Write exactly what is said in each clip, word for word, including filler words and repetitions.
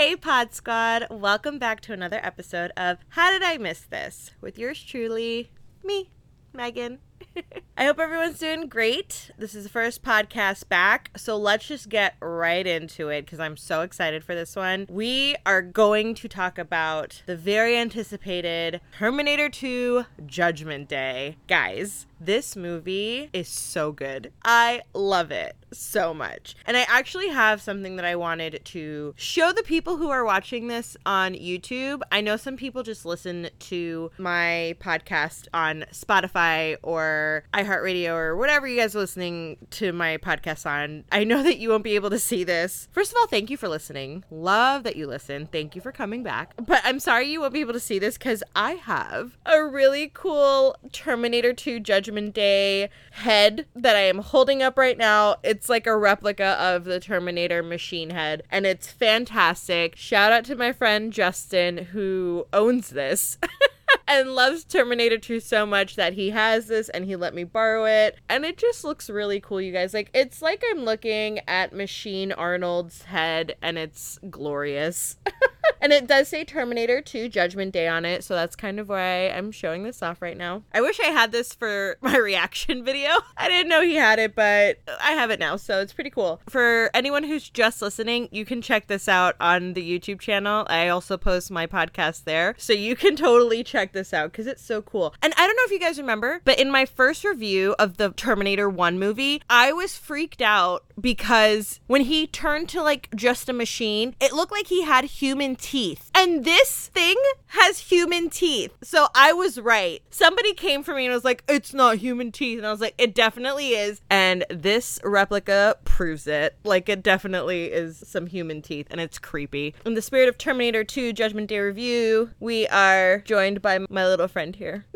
Hey Pod Squad, welcome back to another episode of How Did I Miss This? With yours truly, me, Megan. I hope everyone's doing great. This is the first podcast back, so let's just get right into it because I'm so excited for this one. We are going to talk about the very anticipated Terminator two Judgment Day. Guys, this movie is so good. I love it so much. And I actually have something that I wanted to show the people who are watching this on YouTube. I know some people just listen to my podcast on Spotify or iHeartRadio or whatever you guys are listening to my podcast on. I know that you won't be able to see this. First of all, thank you for listening. Love that you listen. Thank you for coming back. But I'm sorry you won't be able to see this because I have a really cool Terminator two Judgment Day head that I am holding up right now. It's like a replica of the Terminator machine head, and it's fantastic. Shout out to my friend Justin, who owns this and loves Terminator two so much that he has this and he let me borrow it. And it just looks really cool, you guys. Like, it's like I'm looking at Machine Arnold's head, and it's glorious. And it does say Terminator two Judgment Day on it, so that's kind of why I'm showing this off right now. I wish I had this for my reaction video. I didn't know he had it, but I have it now, so it's pretty cool. For anyone who's just listening, you can check this out on the YouTube channel. I also post my podcast there, so you can totally check this out because it's so cool. And I don't know if you guys remember, but in my first review of the Terminator one movie, I was freaked out because when he turned to, like, just a machine, it looked like he had human teeth. Teeth. And this thing has human teeth. So I was right. Somebody came for me and was like, it's not human teeth. And I was like, it definitely is. And this replica proves it. Like, it definitely is some human teeth, and it's creepy. In the spirit of Terminator two Judgment Day review, we are joined by my little friend here.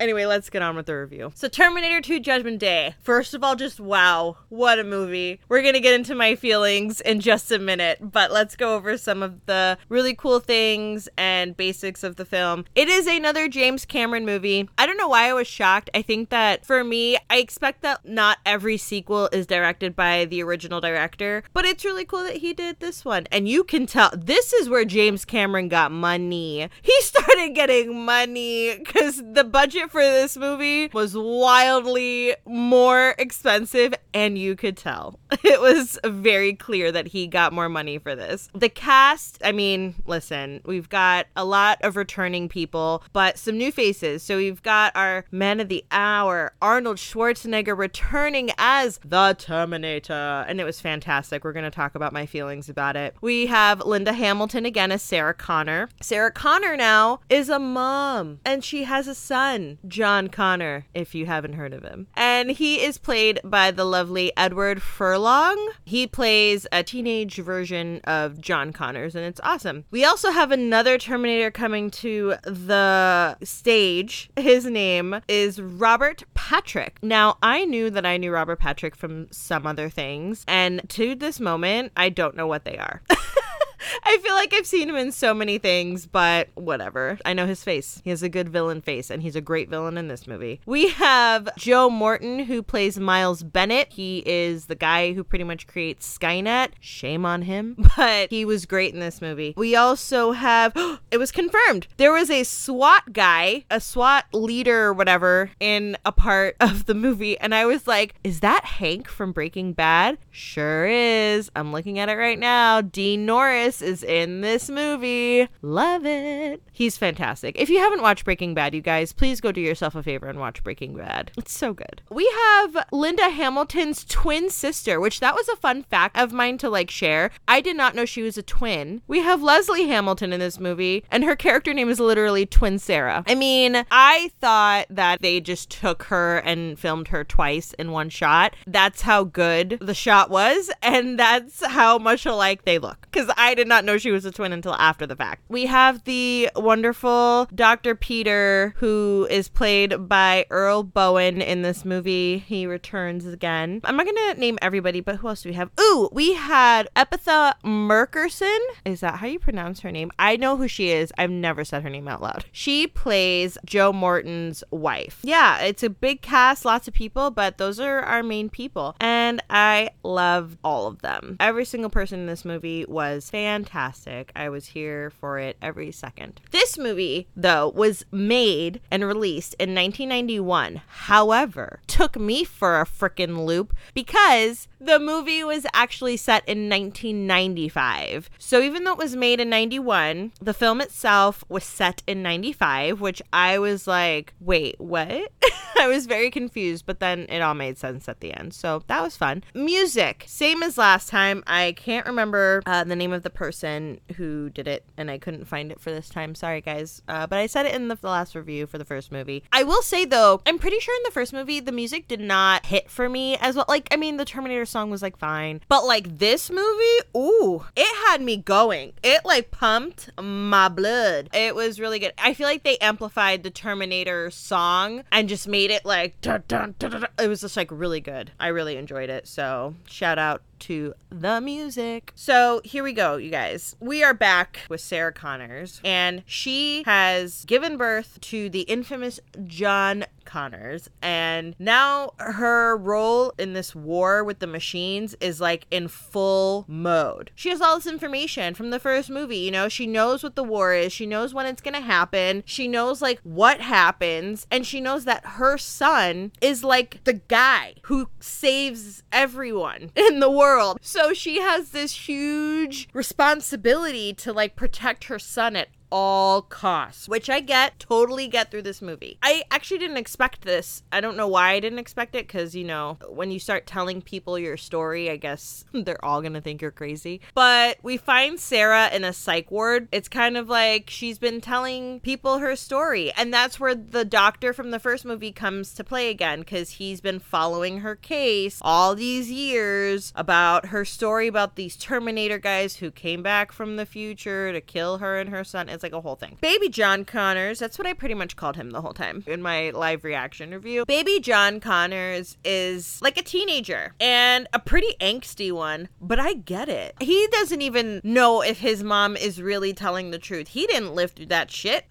Anyway, let's get on with the review. So Terminator two Judgment Day. First of all, just wow, what a movie. We're going to get into my feelings in just a minute, but let's go over some of the really cool things and basics of the film. It is another James Cameron movie. I don't know why I was shocked. I think that for me, I expect that not every sequel is directed by the original director, but it's really cool that he did this one. And you can tell this is where James Cameron got money. He started getting money because the budget for this movie was wildly more expensive, and you could tell. It was very clear that he got more money for this. The cast, I mean, listen, we've got a lot of returning people, but some new faces. So we've got our man of the hour, Arnold Schwarzenegger, returning as the Terminator, and it was fantastic. We're going to talk about my feelings about it. We have Linda Hamilton again as Sarah Connor. Sarah Connor now is a mom, and she has a son, John Connor, if you haven't heard of him. And he is played by the lovely Edward Furlong. He plays a teenage version of John Connor's, and it's awesome. We also have another Terminator coming to the stage. His name is Robert Patrick. Now, I knew that I knew Robert Patrick from some other things, and to this moment, I don't know what they are. I feel like I've seen him in so many things, but whatever. I know his face. He has a good villain face, and he's a great villain in this movie. We have Joe Morton, who plays Miles Bennett. He is the guy who pretty much creates Skynet. Shame on him, but he was great in this movie. We also have, it was confirmed, there was a SWAT guy, a SWAT leader or whatever, in a part of the movie, and I was like, is that Hank from Breaking Bad? Sure is. I'm looking at it right now. Dean Norris is in this movie. Love it. He's fantastic. If you haven't watched Breaking Bad, you guys, please go do yourself a favor and watch Breaking Bad. It's so good. We have Linda Hamilton's twin sister, which that was a fun fact of mine to like share. I did not know she was a twin. We have Leslie Hamilton in this movie, and her character name is literally Twin Sarah. I mean, I thought that they just took her and filmed her twice in one shot. That's how good the shot was, and that's how much alike they look. Because I didn't not know she was a twin until after the fact. We have the wonderful Doctor Peter, who is played by Earl Boen in this movie. He returns again. I'm not going to name everybody, but who else do we have? Ooh, we had Epatha Merkerson. Is that how you pronounce her name? I know who she is. I've never said her name out loud. She plays Joe Morton's wife. Yeah, it's a big cast, lots of people, but those are our main people. And I loved all of them. Every single person in this movie was fantastic. fantastic. I was here for it every second. This movie, though, was made and released in nineteen ninety-one. However, took me for a freaking loop because the movie was actually set in nineteen ninety-five. So even though it was made in ninety-one, the film itself was set in ninety-five, which I was like, wait, what? I was very confused, but then it all made sense at the end. So that was fun. Music, same as last time. I can't remember uh, the name of the person who did it, and I couldn't find it for this time. Sorry, guys. Uh, but I said it in the, the last review for the first movie. I will say, though, I'm pretty sure in the first movie, the music did not hit for me as well. Like, I mean, the Terminator song was, like, fine. But, like, this movie, ooh, it had me going. It, like, pumped my blood. It was really good. I feel like they amplified the Terminator song and just made it, like, dun, dun, dun, dun, dun. It was just, like, really good. I really enjoyed it. So, shout out to the music. So here we go, you guys. We are back with Sarah Connors, and she has given birth to the infamous John Connors, and now her role in this war with the machines is like in full mode. She has all this information from the first movie. You know, she knows what the war is, she knows when it's gonna happen, she knows like what happens, and she knows that her son is like the guy who saves everyone in the world. So she has this huge responsibility to like protect her son at all costs, which I get, totally get through this movie. I actually didn't expect this. I don't know why I didn't expect it, because, you know, when you start telling people your story, I guess they're all gonna think you're crazy. But we find Sarah in a psych ward. It's kind of like she's been telling people her story, and that's where the doctor from the first movie comes to play again, because he's been following her case all these years about her story about these Terminator guys who came back from the future to kill her and her son. It's like a whole thing. Baby John Connors, that's what I pretty much called him the whole time in my live reaction review. Baby John Connors is like a teenager and a pretty angsty one, but I get it. He doesn't even know if his mom is really telling the truth. He didn't live through that shit.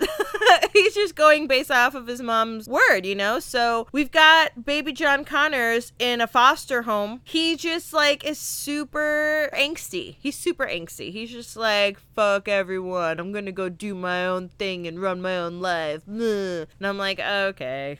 He's just going based off of his mom's word, you know? So we've got baby John Connors in a foster home. He just like is super angsty. He's super angsty. He's just like, fuck everyone. I'm gonna go do my own thing and run my own life. And I'm like, okay.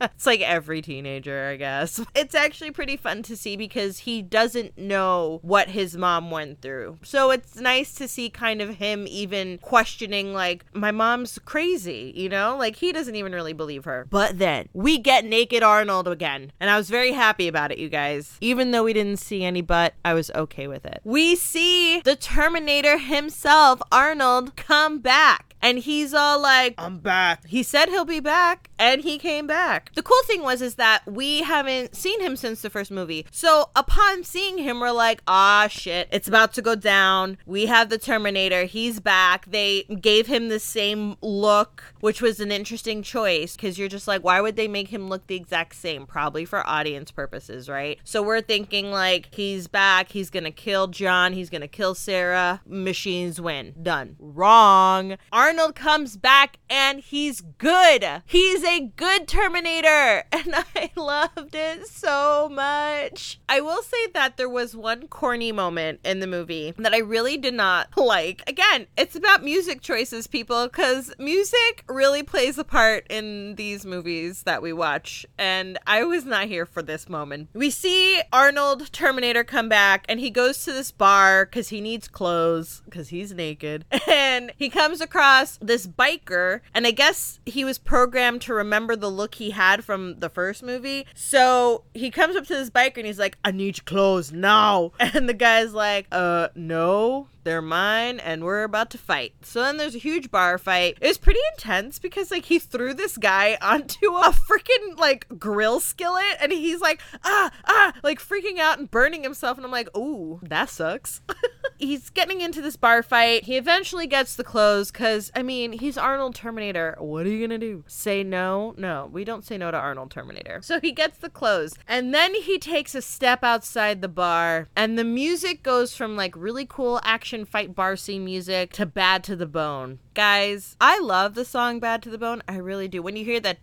It's like every teenager, I guess. It's actually pretty fun to see because he doesn't know what his mom went through. So it's nice to see kind of him even questioning, like, my mom's crazy, you know? Like, he doesn't even really believe her. But then we get naked Arnold again. And I was very happy about it, you guys. Even though we didn't see any butt, I was okay with it. We see the Terminator himself, Arnold, come back, and he's all like, I'm back. He said he'll be back, and he came back. The cool thing was is that we haven't seen him since the first movie, so upon seeing him, we're like, ah, shit, it's about to go down. We have the Terminator, he's back. They gave him the same look, which was an interesting choice, because you're just like, why would they make him look the exact same? Probably for audience purposes, right? So we're thinking like, he's back, he's gonna kill John, he's gonna kill Sarah, machines win, done. Wrong. Arnold comes back and he's good. He's a good Terminator, and I loved it so much. I will say that there was one corny moment in the movie that I really did not like. Again, it's about music choices, people, because music really plays a part in these movies that we watch, and I was not here for this moment. We see Arnold Terminator come back, and he goes to this bar because he needs clothes because he's naked, and he comes across this biker, and I guess he was programmed to remember the look he had from the first movie. So he comes up to this biker and he's like, I need your clothes now. And the guy's like, uh, no, they're mine, and we're about to fight. So then there's a huge bar fight. It was pretty intense because like he threw this guy onto a freaking like grill skillet, and he's like, ah, ah, like freaking out and burning himself. And I'm like, ooh, that sucks. He's getting into this bar fight. He eventually gets the clothes because, I mean, he's Arnold Terminator. What are you going to do? Say no? No, we don't say no to Arnold Terminator. So he gets the clothes, and then he takes a step outside the bar, and the music goes from like really cool action action fight bar scene music to Bad to the Bone. Guys, I love the song Bad to the Bone. I really do. When you hear that,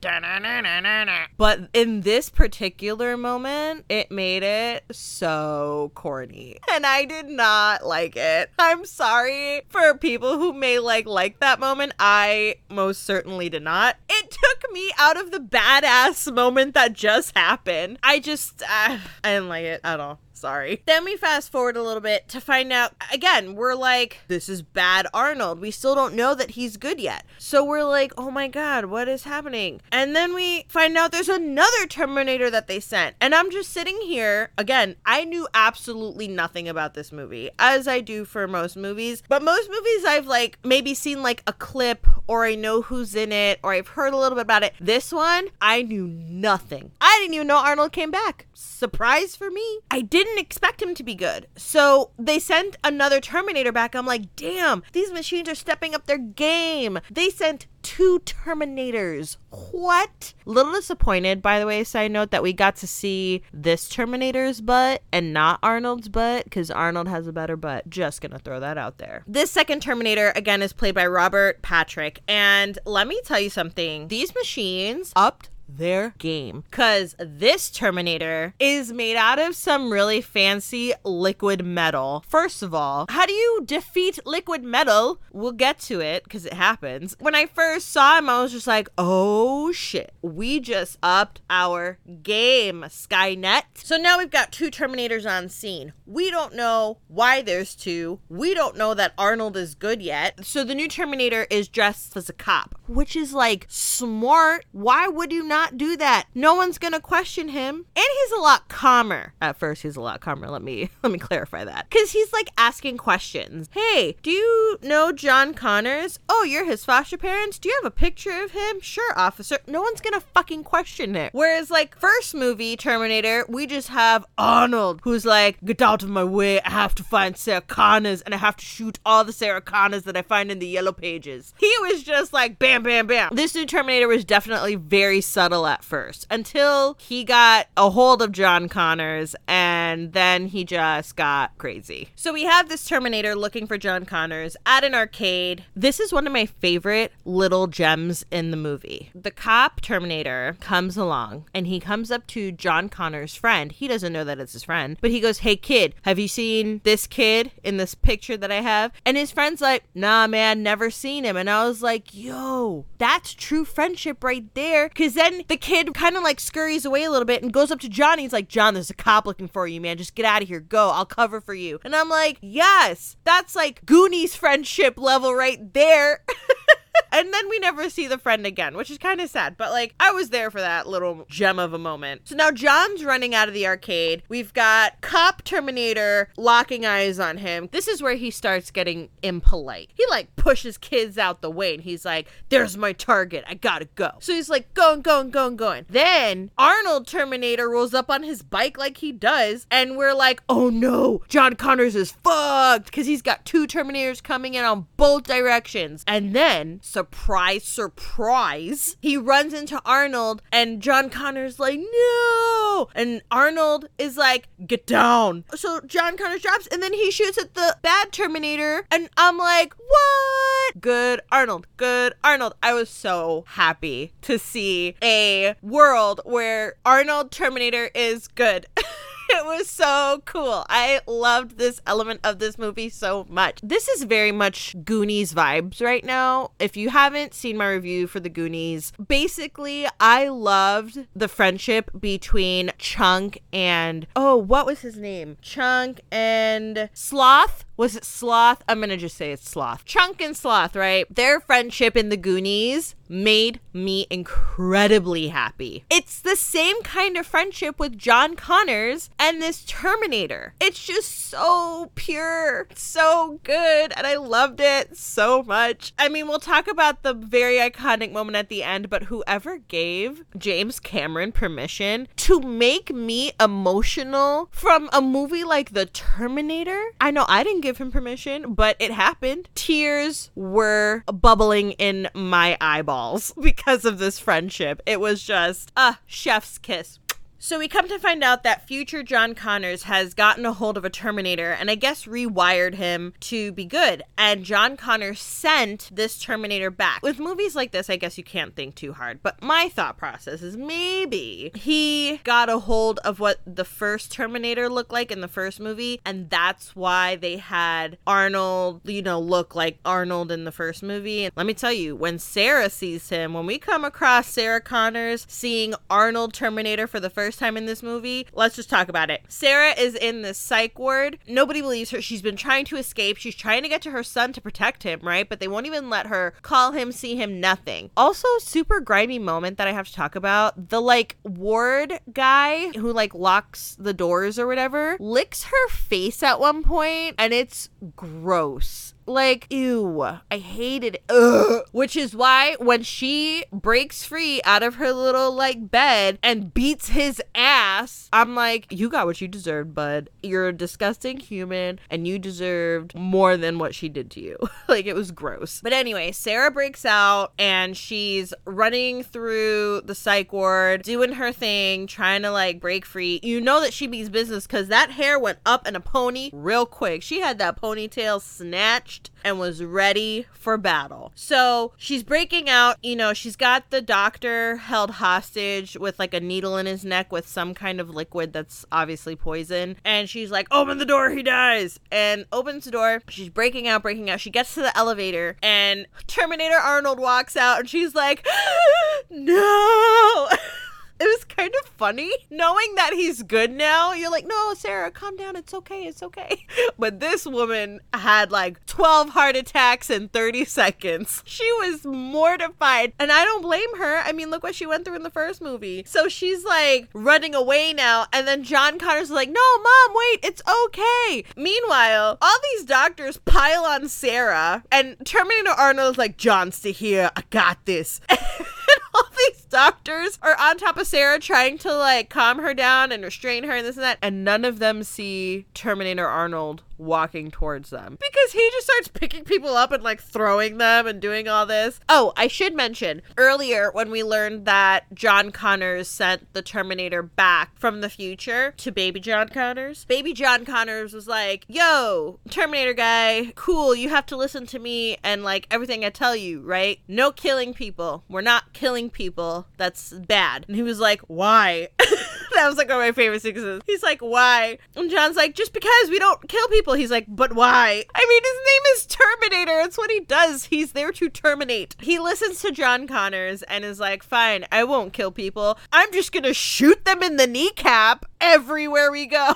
but in this particular moment, it made it so corny. And I did not like it. I'm sorry for people who may like like that moment. I most certainly did not. It took me out of the badass moment that just happened. I just, uh, I didn't like it at all. Sorry. Then we fast forward a little bit to find out, again, we're like, this is bad Arnold. We still don't know that he's good yet. So we're like, oh my God, what is happening? And then we find out there's another Terminator that they sent. And I'm just sitting here, again, I knew absolutely nothing about this movie, as I do for most movies. But most movies I've like maybe seen like a clip, or I know who's in it, or I've heard a little bit about it. This one, I knew nothing. I didn't even know Arnold came back. Surprise for me. I didn't Didn't expect him to be good. So they sent another Terminator back. I'm like, damn, these machines are stepping up their game. They sent two Terminators. What? Little disappointed, by the way, side note, that we got to see this Terminator's butt and not Arnold's butt, because Arnold has a better butt. Just gonna throw that out there. This second Terminator, again, is played by Robert Patrick. And let me tell you something. These machines upped their game, because this Terminator is made out of some really fancy liquid metal. First of all, how do you defeat liquid metal? We'll get to it because it happens. When I first saw him, I was just like, oh shit, we just upped our game, Skynet. So now we've got two Terminators on scene. We don't know why there's two. We don't know that Arnold is good yet. So the new Terminator is dressed as a cop, which is like smart. Why would you not Not do that? No one's gonna question him, and he's a lot calmer. At first, he's a lot calmer. Let me let me clarify that, because he's like asking questions. Hey, do you know John Connors? Oh, you're his foster parents. Do you have a picture of him? Sure, officer. No one's gonna fucking question it. Whereas, like first movie Terminator, we just have Arnold, who's like, get out of my way. I have to find Sarah Connors, and I have to shoot all the Sarah Connors that I find in the yellow pages. He was just like, bam, bam, bam. This new Terminator was definitely very subtle at first, until he got a hold of John Connors, and then he just got crazy. So we have this Terminator looking for John Connors at an arcade. This is one of my favorite little gems in the movie. The cop Terminator comes along, and he comes up to John Connors' friend. He doesn't know that it's his friend, but he goes, hey kid, have you seen this kid in this picture that I have? And his friend's like, nah man, never seen him. And I was like, yo, that's true friendship right there. Because then the kid kind of like scurries away a little bit and goes up to John. He's like, John, there's a cop looking for you, man. Just get out of here. Go. I'll cover for you. And I'm like, yes, that's like Goonies friendship level right there. And then we never see the friend again, which is kind of sad. But like, I was there for that little gem of a moment. So now John's running out of the arcade. We've got cop Terminator locking eyes on him. This is where he starts getting impolite. He like pushes kids out the way, and he's like, there's my target. I gotta go. So he's like going, going, going, going. Then Arnold Terminator rolls up on his bike like he does. And we're like, oh no, John Connors is fucked, because he's got two Terminators coming in on both directions. And then, surprise, surprise, he runs into Arnold, and John Connor's like, no. And Arnold is like, get down. So John Connor drops, and then he shoots at the bad Terminator. And I'm like, what? Good Arnold. Good Arnold. I was so happy to see a world where Arnold Terminator is good. It was so cool. I loved this element of this movie so much. This is very much Goonies vibes right now. If you haven't seen my review for the Goonies, basically, I loved the friendship between Chunk and, oh, what was his name? Chunk and Sloth? Was it Sloth? I'm going to just say it's Sloth. Chunk and Sloth, right? Their friendship in the Goonies made me incredibly happy. It's the same kind of friendship with John Connors and this Terminator. It's just so pure, so good, and I loved it so much. I mean, we'll talk about the very iconic moment at the end, but whoever gave James Cameron permission to make me emotional from a movie like The Terminator, I know I didn't get give him permission, but it happened. Tears were bubbling in my eyeballs because of this friendship. It was just a chef's kiss. So we come to find out that future John Connors has gotten a hold of a Terminator and I guess rewired him to be good. And John Connor sent this Terminator back. With movies like this, I guess you can't think too hard. But my thought process is maybe he got a hold of what the first Terminator looked like in the first movie. And that's why they had Arnold, you know, look like Arnold in the first movie. And let me tell you, when Sarah sees him, when we come across Sarah Connors seeing Arnold Terminator for the first time in this movie, let's just talk about it. Sarah is in this psych ward. Nobody believes her. She's been trying to escape. She's trying to get to her son to protect him, right? But they won't even let her call him, see him, nothing. Also, super grimy moment that I have to talk about. The like ward guy who like locks the doors or whatever licks her face at one point, and it's gross. Like, ew, I hated it. Ugh. Which is why when she breaks free out of her little like bed and beats his ass, I'm like, you got what you deserved, bud. You're a disgusting human and you deserved more than what she did to you. Like, it was gross. But anyway, Sarah breaks out and she's running through the psych ward, doing her thing, trying to like break free. You know that she means business because that hair went up in a pony real quick. She had that ponytail snatched and was ready for battle. So she's breaking out, you know, she's got the doctor held hostage with like a needle in his neck with some kind of liquid that's obviously poison. And she's like, open the door, he dies. And opens the door. She's breaking out, breaking out. She gets to the elevator and Terminator Arnold walks out and she's like, no. It was kind of funny knowing that he's good now. You're like, no, Sarah, calm down. It's okay. It's okay. But this woman had like twelve heart attacks in thirty seconds. She was mortified. And I don't blame her. I mean, look what she went through in the first movie. So she's like running away now. And then John Connor's like, no, mom, wait, it's okay. Meanwhile, all these doctors pile on Sarah. And Terminator Arnold's like, John, stay here. I got this. All these doctors are on top of Sarah trying to like calm her down and restrain her and this and that. And none of them see Terminator Arnold walking towards them because he just starts picking people up and like throwing them and doing all this. Oh, I should mention earlier when we learned that John Connors sent the Terminator back from the future to baby John Connors. Baby John Connors was like, yo, Terminator guy, cool. You have to listen to me and like everything I tell you, right? No killing people. We're not killing people. That's bad. And he was like, why? That was like one of my favorite sequences. He's like, why? And John's like, just because we don't kill people. He's like, but why? I mean, his name is Terminator. It's what he does. He's there to terminate. He listens to John Connors and is like, fine, I won't kill people. I'm just gonna shoot them in the kneecap everywhere we go.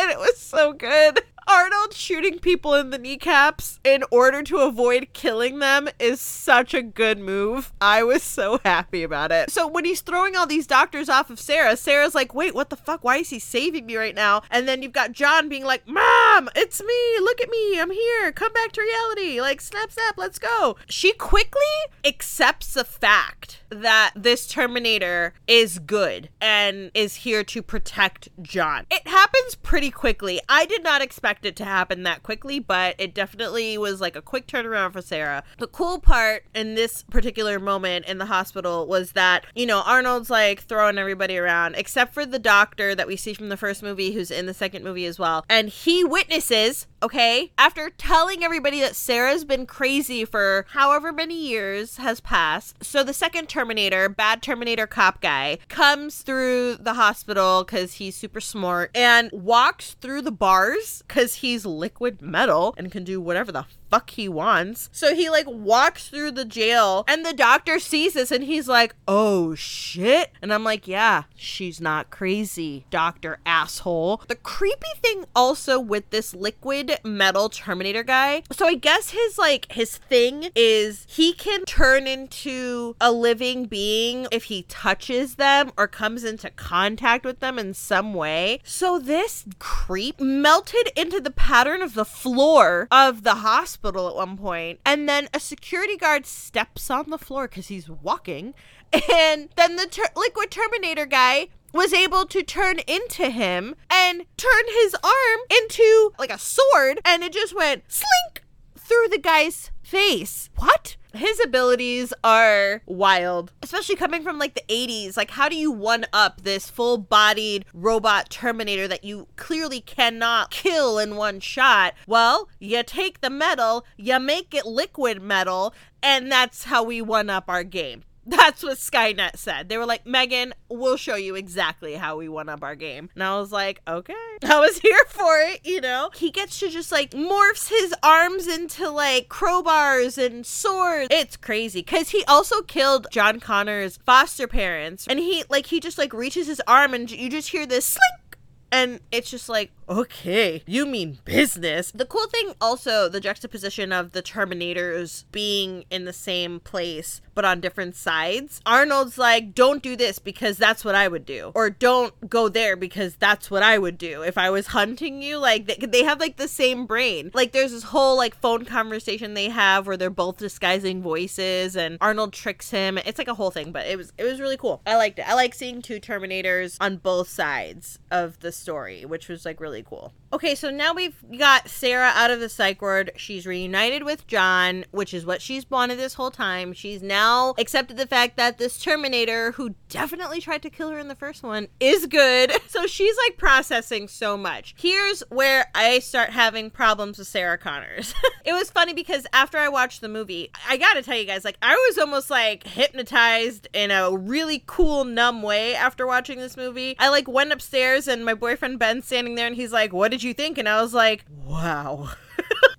And it was so good. Arnold shooting people in the kneecaps in order to avoid killing them is such a good move. I was so happy about it. So when he's throwing all these doctors off of Sarah, Sarah's like, wait, what the fuck? Why is he saving me right now? And then you've got John being like, mom, it's me. Look at me. I'm here. Come back to reality. Like, snap, snap. Let's go. She quickly accepts the fact that this Terminator is good and is here to protect John. It happens pretty quickly. I did not expect it to happen that quickly, but it definitely was like a quick turnaround for Sarah. The cool part in this particular moment in the hospital was that, you know, Arnold's like throwing everybody around except for the doctor that we see from the first movie who's in the second movie as well. And he witnesses, okay, after telling everybody that Sarah's been crazy for however many years has passed. So the second Terminator, bad Terminator cop guy, comes through the hospital because he's super smart and walks through the bars because he's liquid metal and can do whatever the fuck he wants. So he like walks through the jail and the doctor sees this and he's like, oh shit. And I'm like, yeah, she's not crazy, doctor asshole. The creepy thing also with this liquid metal Terminator guy, so I guess his like his thing is he can turn into a living being if he touches them or comes into contact with them in some way. So this creep melted into the pattern of the floor of the hospital at one point, and then a security guard steps on the floor because he's walking, and then the ter- liquid Terminator guy was able to turn into him and turn his arm into like a sword, and it just went slink through the guy's face. What? His abilities are wild, especially coming from like the eighties. Like, how do you one up this full bodied robot Terminator that you clearly cannot kill in one shot? Well, you take the metal, you make it liquid metal, and that's how we one up our game. That's what Skynet said. They were like, Megan, we'll show you exactly how we won up our game. And I was like, okay. I was here for it, you know? He gets to just, like, morphs his arms into, like, crowbars and swords. It's crazy. Because he also killed John Connor's foster parents. And he, like, he just, like, reaches his arm and you just hear this slink. And it's just like, okay, you mean business. The cool thing also, the juxtaposition of the Terminators being in the same place, but on different sides. Arnold's like, don't do this because that's what I would do. Or don't go there because that's what I would do if I was hunting you. Like, they, they have like the same brain. Like, there's this whole like phone conversation they have where they're both disguising voices and Arnold tricks him. It's like a whole thing, but it was, it was really cool. I liked it. I like seeing two Terminators on both sides of the story, which was like really cool. Okay, so now we've got Sarah out of the psych ward. She's reunited with John, which is what she's wanted this whole time. She's now accepted the fact that this Terminator, who definitely tried to kill her in the first one, is good. So she's like processing so much. Here's where I start having problems with Sarah Connors. It was funny because after I watched the movie, I gotta tell you guys, like, I was almost like hypnotized in a really cool, numb way after watching this movie. I like went upstairs and my boyfriend Ben's standing there and he's like, what did you think? And I was like, wow.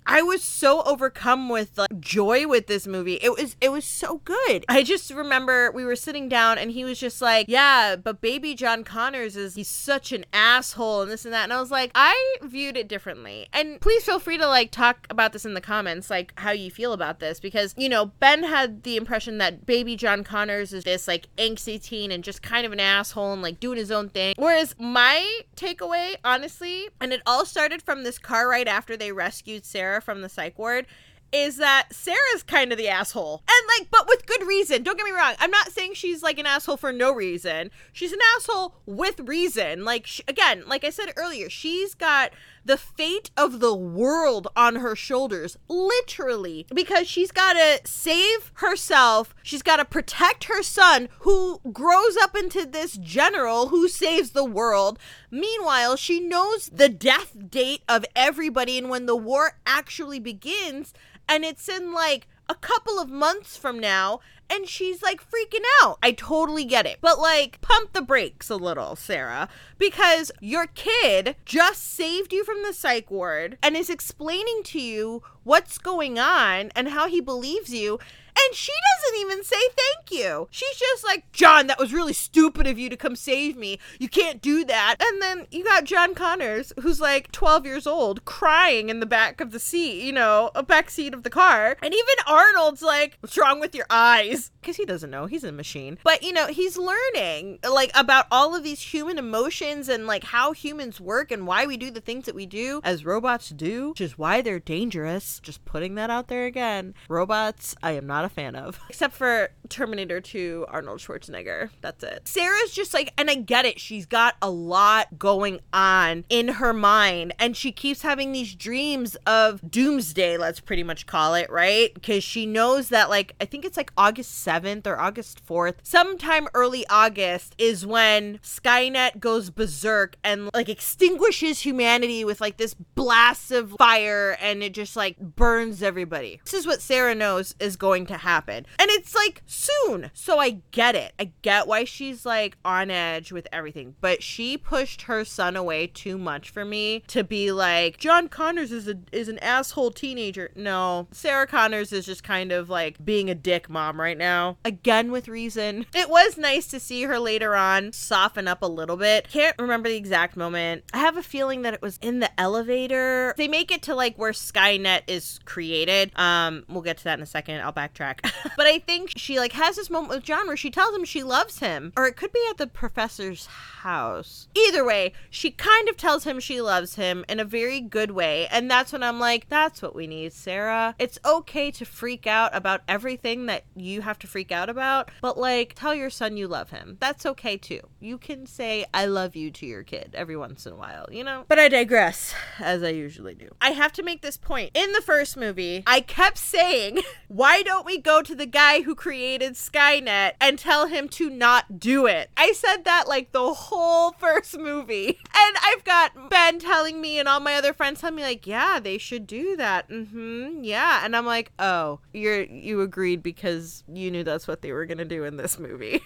I was so overcome with like joy with this movie. It was it was so good. I just remember we were sitting down and he was just like, yeah, but baby John Connors is, he's such an asshole and this and that. And I was like, I viewed it differently. And please feel free to like talk about this in the comments, like how you feel about this. Because, you know, Ben had the impression that baby John Connors is this like angsty teen and just kind of an asshole and like doing his own thing. Whereas my takeaway, honestly, and it all started from this car ride after they rescued Sarah from the psych ward, is that Sarah's kind of the asshole. And like, but with good reason. Don't get me wrong. I'm not saying she's like an asshole for no reason. She's an asshole with reason. Like, she, again, like I said earlier, she's got the fate of the world on her shoulders, literally, because she's got to save herself. She's got to protect her son, who grows up into this general who saves the world. Meanwhile, she knows the death date of everybody and when the war actually begins, and it's in like a couple of months from now, and she's like freaking out. I totally get it. But like, pump the brakes a little, Sarah, because your kid just saved you from the psych ward and is explaining to you what's going on and how he believes you. And she doesn't even say thank you. She's just like, John, that was really stupid of you to come save me. You can't do that. And then you got John Connors, who's like twelve years old, crying in the back of the seat, you know, a back seat of the car. And even Arnold's like, what's wrong with your eyes? Because he doesn't know. He's a machine. But, you know, he's learning like about all of these human emotions and like how humans work and why we do the things that we do as robots do, which is why they're dangerous. Just putting that out there again. Robots, I am not a fan of, except for Terminator two Arnold Schwarzenegger. That's it. Sarah's just like, and I get it, she's got a lot going on in her mind and she keeps having these dreams of doomsday, let's pretty much call it, right? Because she knows that like, I think it's like August seventh or August fourth, sometime early August, is when Skynet goes berserk and like extinguishes humanity with like this blast of fire and it just like burns everybody. This is what Sarah knows is going to happen, and it's like soon. So I get it. I get why she's like on edge with everything, but she pushed her son away too much for me to be like, John Connors is a is an asshole teenager. No, Sarah Connors is just kind of like being a dick mom right now, again with reason. It was nice to see her later on soften up a little bit. Can't remember the exact moment. I have a feeling that it was in the elevator. They make it to like where Skynet is created. Um, we'll get to that in a second. I'll backtrack. track. But I think she like has this moment with John where she tells him she loves him, or it could be at the professor's house. Either way, she kind of tells him she loves him in a very good way, and that's when I'm like, that's what we need, Sarah. It's okay to freak out about everything that you have to freak out about, but like, tell your son you love him. That's okay too. You can say I love you to your kid every once in a while, you know? But I digress, as I usually do. I have to make this point. In the first movie, I kept saying, why don't we go to the guy who created Skynet and tell him to not do it? I said that like the whole first movie. And I've got Ben telling me and all my other friends telling me like, yeah, they should do that. Mm-hmm. Yeah. And I'm like, oh, you're, you agreed because you knew that's what they were going to do in this movie.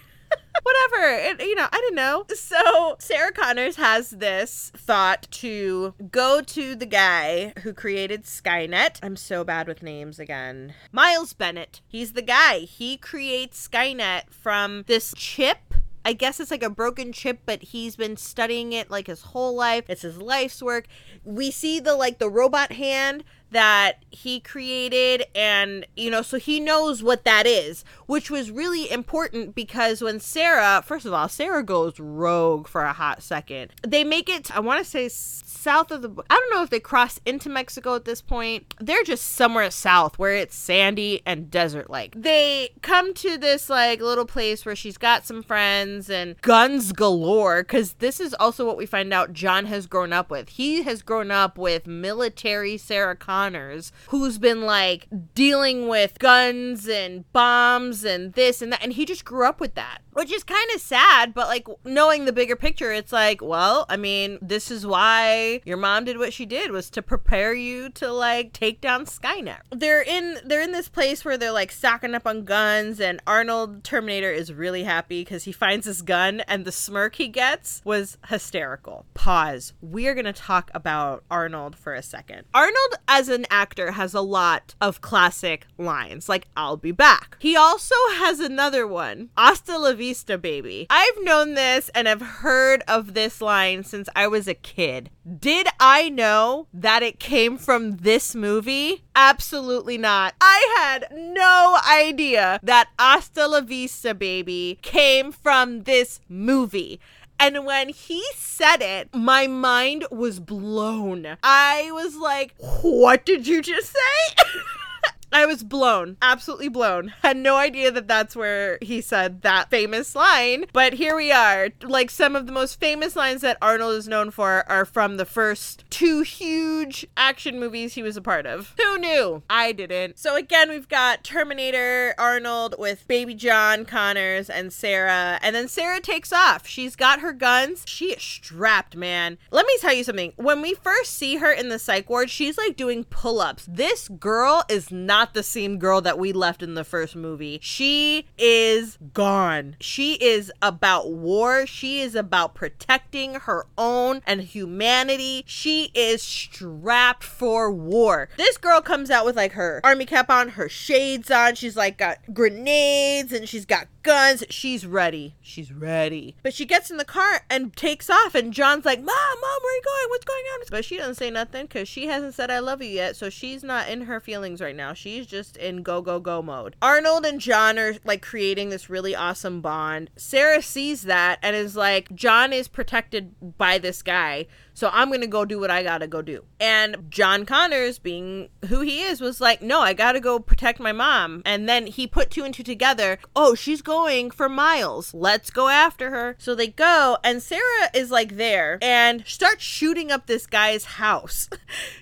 Whatever, it, you know, I don't know. So Sarah Connors has this thought to go to the guy who created Skynet. I'm so bad with names again. Miles Bennett. He's the guy. He creates Skynet from this chip. I guess it's like a broken chip, but he's been studying it like his whole life. It's his life's work. We see the like the robot hand that he created, and you know, so he knows what that is, which was really important because when Sarah, first of all, Sarah goes rogue for a hot second. They make it, I want to say south of the, I don't know if they crossed into Mexico at this point. They're just somewhere south where it's sandy and desert-like. They come to this like little place where she's got some friends and guns galore, because this is also what we find out John has grown up with. He has grown up with military Sarah Connor, who's been like dealing with guns and bombs and this and that, and he just grew up with that, which is kind of sad. But like, knowing the bigger picture, it's like, well, I mean, this is why your mom did what she did, was to prepare you to like take down Skynet. They're in they're in this place where they're like stocking up on guns, and Arnold Terminator is really happy because he finds his gun, and the smirk he gets was hysterical. Pause. We are gonna talk about Arnold for a second. Arnold as an actor has a lot of classic lines, like I'll be back. He also has another one, hasta la vista. Vista, baby. I've known this and have heard of this line since I was a kid. Did I know that it came from this movie? Absolutely not. I had no idea that hasta la vista, baby came from this movie. And when he said it, my mind was blown. I was like, what did you just say? I was blown, absolutely blown. Had no idea that that's where he said that famous line. But here we are. Like, some of the most famous lines that Arnold is known for are from the first two huge action movies he was a part of. Who knew? I didn't. So again, we've got Terminator Arnold with baby John Connors and Sarah. And then Sarah takes off. She's got her guns. She is strapped, man. Let me tell you something. When we first see her in the psych ward, she's like doing pull-ups. This girl is not Not the same girl that we left in the first movie. She is gone. She is about war. She is about protecting her own and humanity. She is strapped for war. This girl comes out with like her army cap on, her shades on. She's like got grenades and she's got guns. She's ready. She's ready. But she gets in the car and takes off, and John's like, Mom, Mom, where are you going? What's going on? But she doesn't say nothing because she hasn't said I love you yet, so she's not in her feelings right now. She's just in go, go, go mode. Arnold and John are like creating this really awesome bond. Sarah sees that and is like, John is protected by this guy, so I'm going to go do what I got to go do. And John Connors, being who he is, was like, no, I got to go protect my mom. And then he put two and two together. Oh, she's going for Miles. Let's go after her. So they go, and Sarah is like there and starts shooting up this guy's house.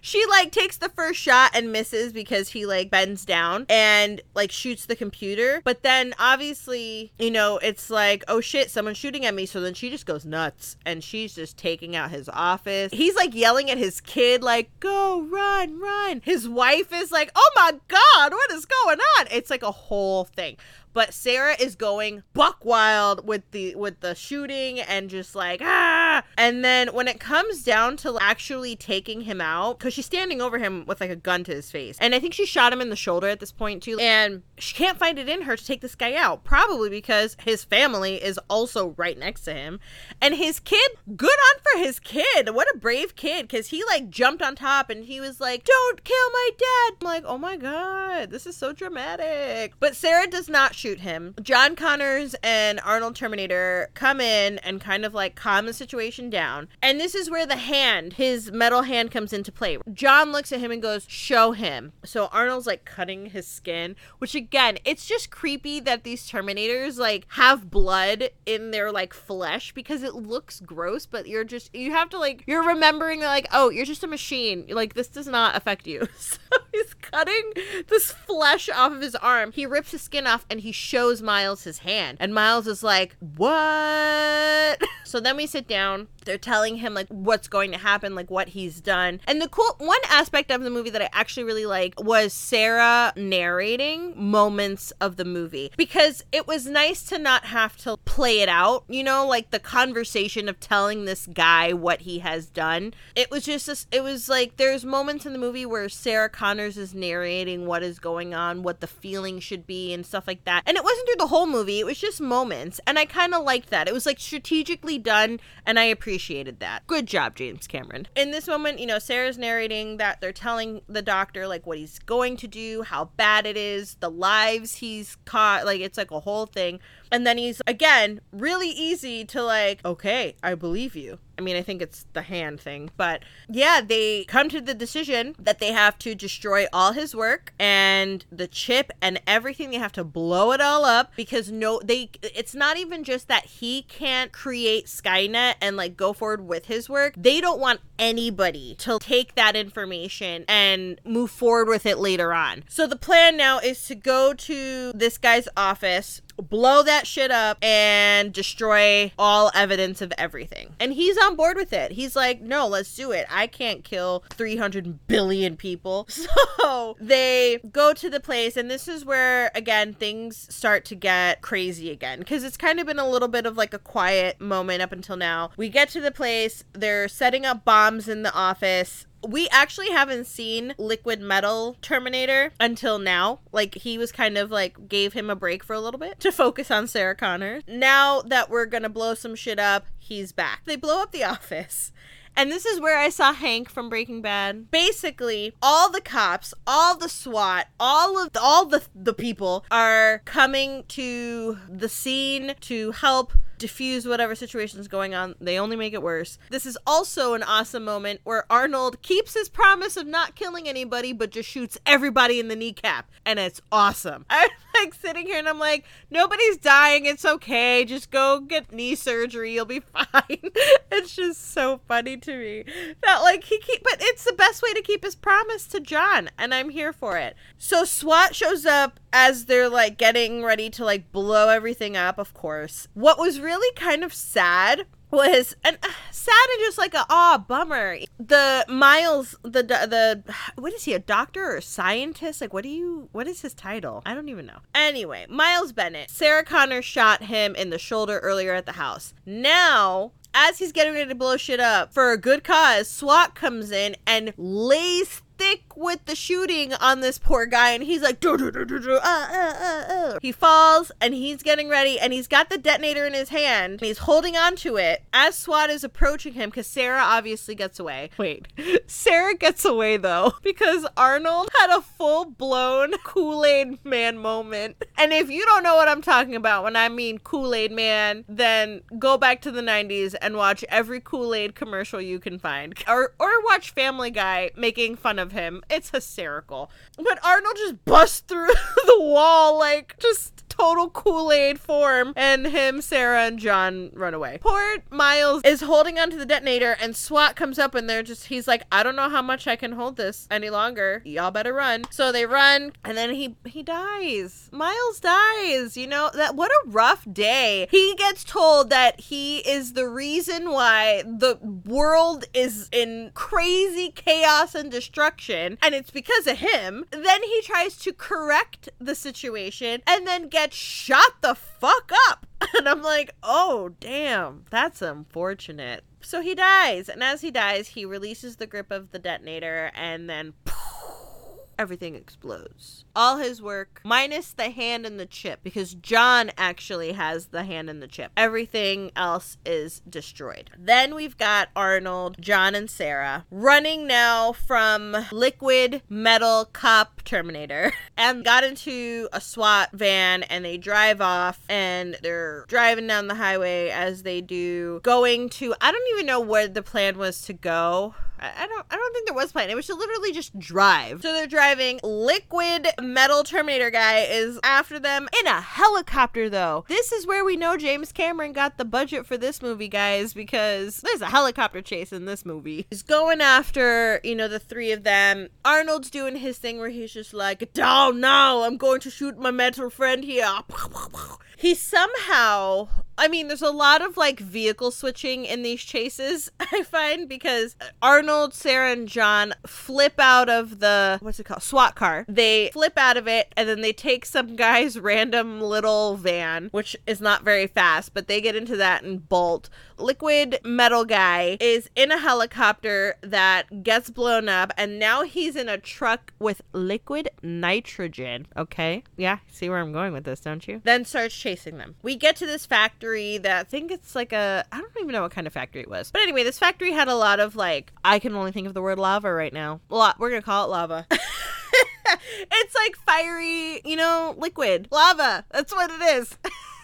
She like takes the first shot and misses because he like bends down and like shoots the computer. But then obviously, you know, it's like, oh shit, someone's shooting at me. So then she just goes nuts and she's just taking out his office. He's like yelling at his kid, like, go, run, run. His wife is like, oh my God, what is going on? It's like a whole thing. But Sarah is going buck wild with the with the shooting and just like, ah. And then when it comes down to actually taking him out, because she's standing over him with like a gun to his face. And I think she shot him in the shoulder at this point too. And she can't find it in her to take this guy out, probably because his family is also right next to him. And his kid, good on for his kid. What a brave kid, because he like jumped on top and he was like, don't kill my dad. I'm like, oh my God, this is so dramatic. But Sarah does not shoot him. John Connors and Arnold Terminator come in and kind of like calm the situation down. And this is where the hand, his metal hand, comes into play. John looks at him and goes, show him. So Arnold's like cutting his skin, which again, it's just creepy that these Terminators like have blood in their like flesh because it looks gross, but you're just, you have to like, you're remembering like, oh, you're just a machine. Like this does not affect you. So he's cutting this flesh off of his arm. He rips his skin off and he shows Miles his hand. And Miles is like, what? So then we sit down. They're telling him like what's going to happen, like what he's done. And the cool one aspect of the movie that I actually really liked was Sarah narrating moments of the movie, because it was nice to not have to play it out, you know, like the conversation of telling this guy what he has done. It was just this, it was like there's moments in the movie where Sarah Connors is narrating what is going on, what the feeling should be and stuff like that. And it wasn't through the whole movie, it was just moments, and I kind of liked that. It was like strategically done and I appreciate Appreciated that. Good job, James Cameron. In this moment, you know, Sarah's narrating that they're telling the doctor like what he's going to do, how bad it is, the lives he's caught, like it's like a whole thing. And then he's again really easy to like, okay, I believe you. I mean, I think it's the hand thing, but yeah, they come to the decision that they have to destroy all his work and the chip and everything. They have to blow it all up because no, they, it's not even just that he can't create Skynet and like go forward with his work. They don't want anybody to take that information and move forward with it later on. So the plan now is to go to this guy's office, blow that shit up and destroy all evidence of everything. And he's on board with it. He's like, no, let's do it. I can't kill three hundred billion people. So they go to the place, and this is where again things start to get crazy again, because it's kind of been a little bit of like a quiet moment up until now. We get to the place, they're setting up bombs in the office. We actually haven't seen liquid metal Terminator until now. Like he was kind of like gave him a break for a little bit to focus on Sarah Connor. Now that we're gonna blow some shit up, he's back. They blow up the office. And this is where I saw Hank from Breaking Bad. Basically, all the cops, all the SWAT, all of the, all the the people are coming to the scene to help diffuse whatever situation's going on. They only make it worse. This is also an awesome moment where Arnold keeps his promise of not killing anybody, but just shoots everybody in the kneecap. And it's awesome. I'm like sitting here and I'm like, nobody's dying. It's okay. Just go get knee surgery. You'll be fine. It's just so funny to me that like he keep, but it's the best way to keep his promise to John. And I'm here for it. So SWAT shows up as they're like getting ready to like blow everything up, of course. What was really kind of sad was and uh, sad and just like a ah bummer. The Miles, the the what is he, a doctor or a scientist? Like what do you what is his title? I don't even know. Anyway, Miles Bennett. Sarah Connor shot him in the shoulder earlier at the house. Now, as he's getting ready to blow shit up for a good cause, SWAT comes in and lays thick with the shooting on this poor guy, and he's like do, do, do, do, do, uh, uh, uh, uh. He falls and he's getting ready and he's got the detonator in his hand and he's holding on to it as SWAT is approaching him, because Sarah obviously gets away. Wait, Sarah gets away though, because Arnold had a full-blown Kool-Aid Man moment. And if you don't know what I'm talking about when I mean Kool-Aid Man, then go back to the nineties and watch every Kool-Aid commercial you can find, or, or watch Family Guy making fun of him. It's hysterical. But Arnold just busts through the wall, like just total Kool-Aid form, and him, Sarah, and John run away. Poor Miles is holding onto the detonator and SWAT comes up and they're just, he's like, I don't know how much I can hold this any longer. Y'all better run. So they run and then he, he dies. Miles dies, you know, that what a rough day. He gets told that he is the reason why the world is in crazy chaos and destruction, and it's because of him. Then he tries to correct the situation and then get shot the fuck up. And I'm like, oh damn, that's unfortunate. So he dies, and as he dies he releases the grip of the detonator and then poof, everything explodes. All his work, minus the hand and the chip, because John actually has the hand and the chip. Everything else is destroyed. Then we've got Arnold, John, and Sarah running now from liquid metal cop Terminator and got into a SWAT van, and they drive off, and they're driving down the highway as they do, going to, I don't even know where the plan was to go. I don't I don't think there was a plan. It was to literally just drive. So they're driving. Liquid metal Terminator guy is after them in a helicopter, though. This is where we know James Cameron got the budget for this movie, guys, because there's a helicopter chase in this movie. He's going after, you know, the three of them. Arnold's doing his thing where he's just like, down now, I'm going to shoot my metal friend here. He somehow... I mean, there's a lot of, like, vehicle switching in these chases, I find, because Arnold, Sarah, and John flip out of the, what's it called, SWAT car. They flip out of it, and then they take some guy's random little van, which is not very fast, but they get into that and bolt. Liquid metal guy is in a helicopter that gets blown up, and now he's in a truck with liquid nitrogen, okay? Yeah, see where I'm going with this, don't you? Then starts chasing them. We get to this factory that I think it's like a, I don't even know what kind of factory it was. But anyway, this factory had a lot of, like, I can only think of the word lava right now. La- we're going to call it lava. It's like fiery, you know, liquid. Lava. That's what it is.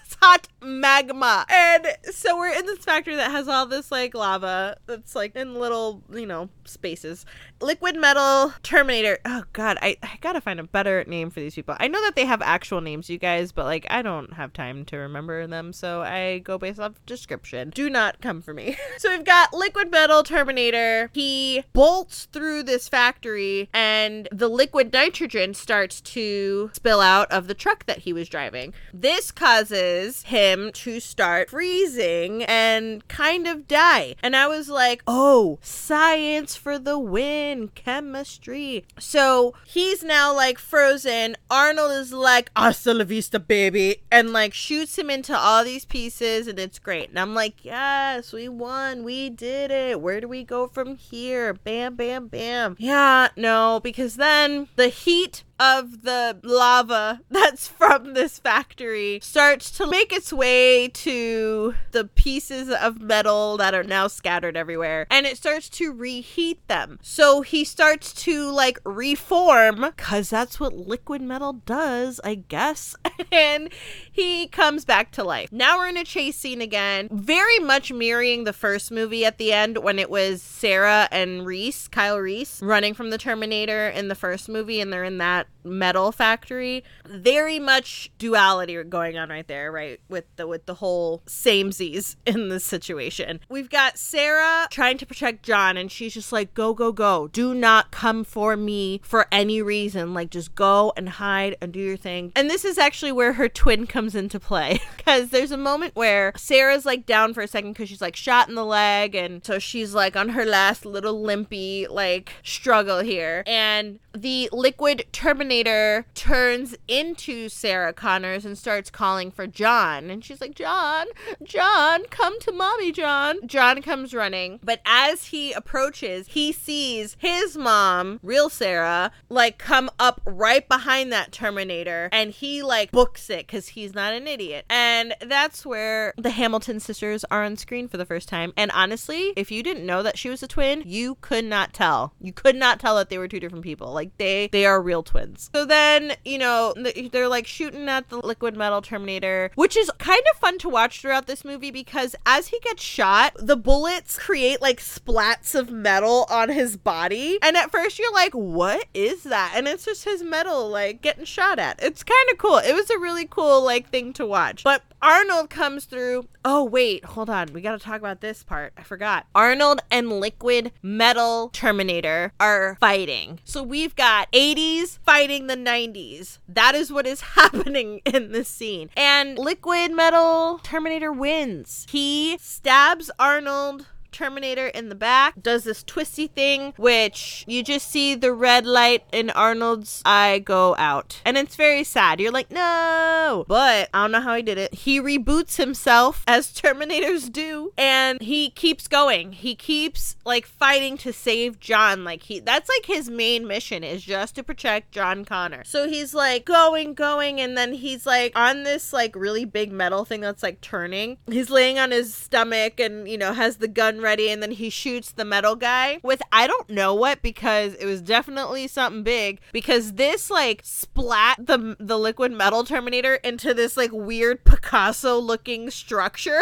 It's hot magma. And so we're in this factory that has all this, like, lava that's, like, in little, you know, spaces. Liquid metal Terminator. Oh, God. I, I gotta find a better name for these people. I know that they have actual names, you guys, but, like, I don't have time to remember them, so I go based off description. Do not come for me. So we've got liquid metal Terminator. He bolts through this factory, and the liquid nitrogen starts to spill out of the truck that he was driving. This causes him to start freezing and kind of die. And I was like, oh, science for the win, chemistry. So he's now, like, frozen. Arnold is like, hasta la vista, baby, and, like, shoots him into all these pieces, and it's great. And I'm like, yes, we won, we did it, where do we go from here? Bam, bam, bam. Yeah, no, because then the heat of the lava that's from this factory starts to make its way to the pieces of metal that are now scattered everywhere, and it starts to reheat them. So he starts to, like, reform, because that's what liquid metal does, I guess. And he comes back to life. Now we're in a chase scene again, very much mirroring the first movie at the end, when it was Sarah and Reese, Kyle Reese, running from the Terminator in the first movie, and they're in that metal factory. Very much duality going on right there, right, with the with the whole samesies in this situation. We've got Sarah trying to protect John, and she's just like, go, go, go, do not come for me for any reason, like, just go and hide and do your thing. And this is actually where her twin comes into play, because there's a moment where Sarah's, like, down for a second because she's, like, shot in the leg, and so she's, like, on her last little limpy, like, struggle here, and the liquid Terminator turns into Sarah Connors and starts calling for John. And she's like, John, John, come to mommy, John. John comes running. But as he approaches, he sees his mom, real Sarah, like, come up right behind that Terminator. And he, like, books it because he's not an idiot. And that's where the Hamilton sisters are on screen for the first time. And honestly, if you didn't know that she was a twin, you could not tell. You could not tell that they were two different people. Like, they, they are real twins. So then, you know, they're, like, shooting at the liquid metal Terminator, which is kind of fun to watch throughout this movie, because as he gets shot, the bullets create, like, splats of metal on his body. And at first you're like, what is that? And it's just his metal, like, getting shot at. It's kind of cool. It was a really cool, like, thing to watch. But Arnold comes through. Oh, wait, hold on. We got to talk about this part. I forgot. Arnold and liquid metal Terminator are fighting. So we've got eighties fighting the nineties. That is what is happening in this scene. And liquid metal Terminator wins. He stabs Arnold Terminator in the back does this twisty thing, which you just see the red light in Arnold's eye go out. And it's very sad. You're like, no. But I don't know how he did it. He reboots himself, as Terminators do, and he keeps going. He keeps like fighting to save John. Like he that's like his main mission, is just to protect John Connor. So he's like going, going, and then he's like on this like really big metal thing that's like turning. He's laying on his stomach and, you know, has the gun ready, and then he shoots the metal guy with I don't know what, because it was definitely something big, because this like splat the the liquid metal Terminator into this like weird Picasso looking structure.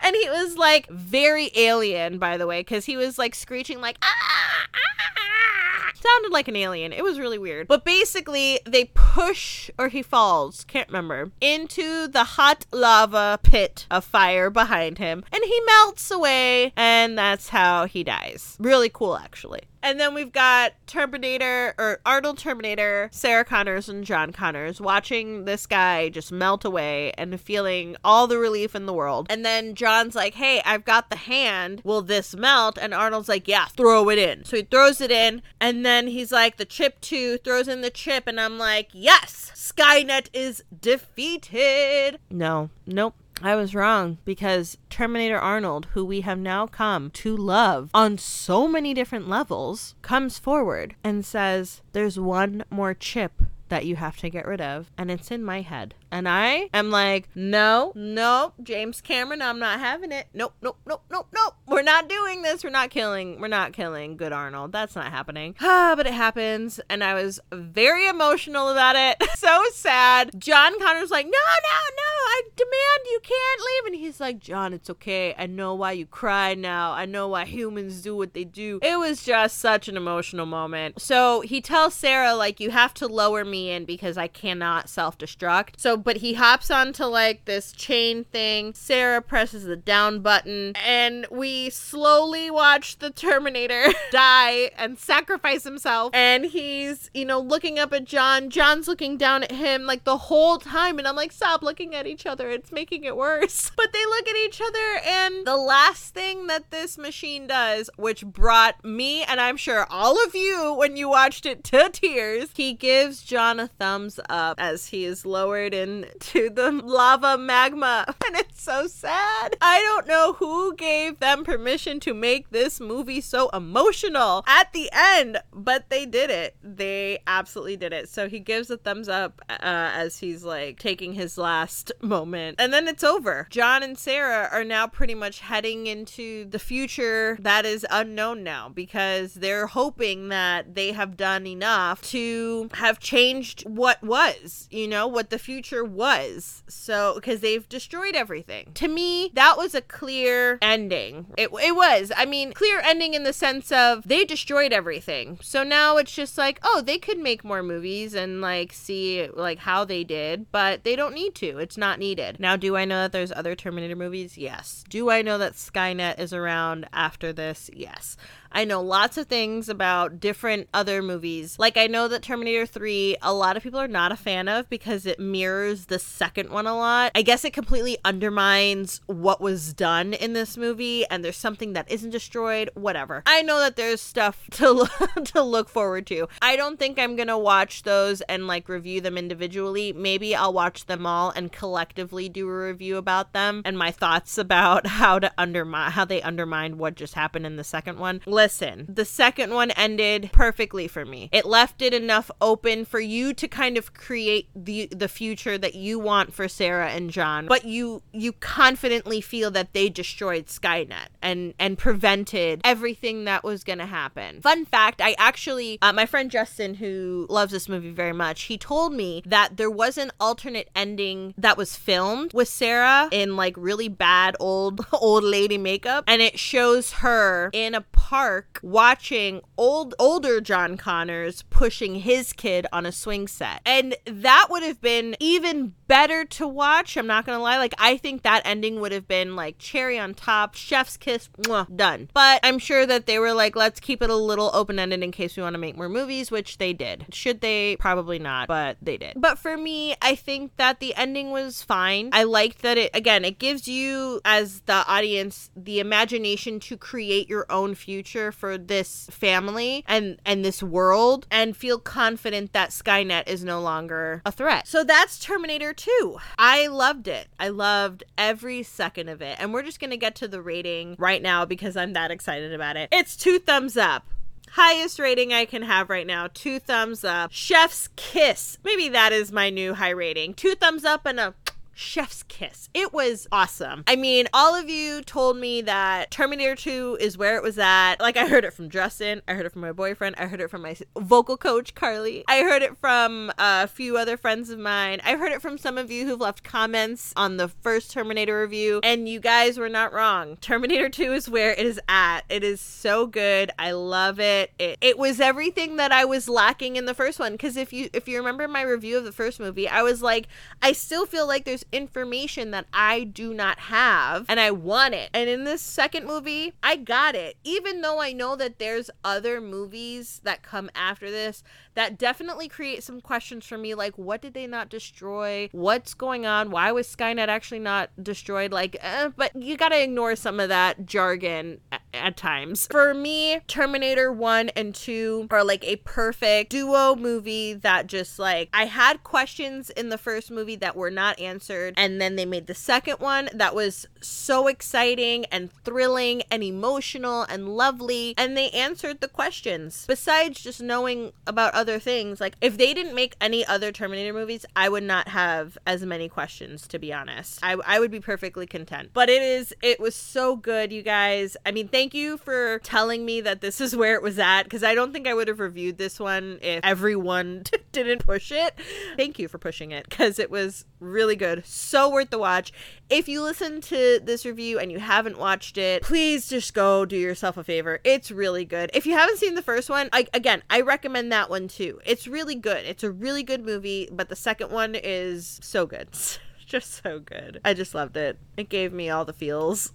And he was like very alien, by the way, because he was like screeching like ah, ah, sounded like an alien. It was really weird. But basically they push, or he falls, can't remember, into the hot lava pit of fire behind him, and he melts away, and that's how he dies. Really cool, actually. And then we've got Terminator, or Arnold Terminator, Sarah Connors and John Connors watching this guy just melt away and feeling all the relief in the world. And then John's like, hey, I've got the hand. Will this melt? And Arnold's like, yeah, throw it in. So he throws it in. And then he's like, the chip too, throws in the chip. And I'm like, yes, Skynet is defeated. No, nope. I was wrong, because Terminator Arnold, who we have now come to love on so many different levels, comes forward and says, there's one more chip that you have to get rid of, and it's in my head. And I am like, no, no, James Cameron, I'm not having it. Nope, nope, nope, nope, nope. We're not doing this. We're not killing. We're not killing good Arnold. That's not happening. Ah, but it happens. And I was very emotional about it. So sad. John Connor's like, no, no, no, I demand you can't leave. And he's like, John, it's okay. I know why you cry now. I know why humans do what they do. It was just such an emotional moment. So he tells Sarah, like, you have to lower me in because I cannot self-destruct. So but he hops onto like this chain thing. Sarah presses the down button, and we slowly watch the Terminator die and sacrifice himself. And he's, you know, looking up at John. John's looking down at him like the whole time. And I'm like, stop looking at each other. It's making it worse. But they look at each other, and the last thing that this machine does, which brought me, and I'm sure all of you when you watched it, to tears, he gives John a thumbs up as he is lowered in to the lava magma. And it's so sad. I don't know who gave them permission to make this movie so emotional at the end, but they did it. They absolutely did it. So he gives a thumbs up uh, as he's like taking his last moment, and then it's over. John and Sarah are now pretty much heading into the future that is unknown now, because they're hoping that they have done enough to have changed what was, you know, what the future was. So because they've destroyed everything. To me, that was a clear ending. It, it was. I mean, clear ending in the sense of they destroyed everything. So now it's just like, oh, they could make more movies and like see like how they did, but they don't need to. It's not needed. Now, do I know that there's other Terminator movies? Yes. Do I know that Skynet is around after this? Yes. I know lots of things about different other movies. Like, I know that Terminator three, a lot of people are not a fan of because it mirrors the second one a lot. I guess it completely undermines what was done in this movie, and there's something that isn't destroyed, whatever. I know that there's stuff to, lo- to look forward to. I don't think I'm going to watch those and, like, review them individually. Maybe I'll watch them all and collectively do a review about them and my thoughts about how to undermine, how they undermined what just happened in the second one. Listen, the second one ended perfectly for me. It left it enough open for you to kind of create the the future that you want for Sarah and John, but you you confidently feel that they destroyed Skynet and and prevented everything that was going to happen. Fun fact, I actually, uh, my friend Justin, who loves this movie very much, he told me that there was an alternate ending that was filmed with Sarah in like really bad old old lady makeup, and it shows her in a park watching old older John Connors pushing his kid on a swing set. And that would have been even better to watch. I'm not gonna lie. Like, I think that ending would have been like cherry on top, chef's kiss, mwah, done. But I'm sure that they were like, let's keep it a little open-ended in case we want to make more movies, which they did. Should they? Probably not, but they did. But for me, I think that the ending was fine. I liked that it, again, it gives you as the audience the imagination to create your own future for this family and and this world, and feel confident that Skynet is no longer a threat. So that's Terminator two. I loved it. I loved every second of it. And we're just gonna get to the rating right now because I'm that excited about it. It's two thumbs up. Highest rating I can have right now. Two thumbs up. Chef's kiss. Maybe that is my new high rating. Two thumbs up and a chef's kiss. It was awesome. I mean, all of you told me that Terminator two is where it was at. Like, I heard it from Justin. I heard it from my boyfriend. I heard it from my vocal coach, Carly. I heard it from a few other friends of mine. I heard it from some of you who've left comments on the first Terminator review, and you guys were not wrong. Terminator two is where it is at. It is so good. I love it. It, it was everything that I was lacking in the first one, because if you, if you remember my review of the first movie, I was like, I still feel like there's information that I do not have and I want it. And in this second movie, I got it. Even though I know that there's other movies that come after this that definitely create some questions for me, like, what did they not destroy? What's going on? Why was Skynet actually not destroyed? Like, eh, but you gotta ignore some of that jargon at, at times. For me, Terminator one and two are like a perfect duo movie that just, like, I had questions in the first movie that were not answered, and then they made the second one that was so exciting and thrilling and emotional and lovely, and they answered the questions. Besides just knowing about other things, like, if they didn't make any other Terminator movies, I would not have as many questions, to be honest. I, I would be perfectly content. But it is, it was so good, you guys. I mean, thank you for telling me that this is where it was at, because I don't think I would have reviewed this one if everyone didn't push it. Thank you for pushing it, because it was really good. So worth the watch. If you listen to this review and you haven't watched it, please just go do yourself a favor. It's really good. If you haven't seen the first one, I, again, I recommend that one too. It's really good. It's a really good movie, but the second one is so good. It's just so good. I just loved it. It gave me all the feels.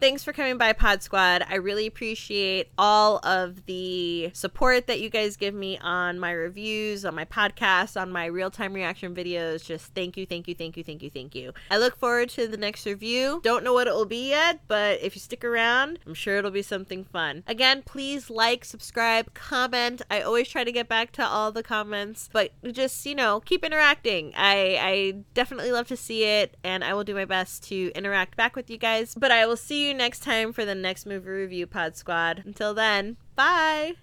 Thanks for coming by, Pod Squad. I really appreciate all of the support that you guys give me on my reviews, on my podcast, on my real-time reaction videos. Just thank you, thank you, thank you, thank you, thank you. I look forward to the next review. Don't know what it will be yet, but if you stick around, I'm sure it'll be something fun. Again, please like, subscribe, comment. I always try to get back to all the comments, but just, you know, keep interacting. I, I definitely love to see it, and I will do my best to interact back with you guys, but I will see you next time for the next movie review, Pod Squad. Until then, bye!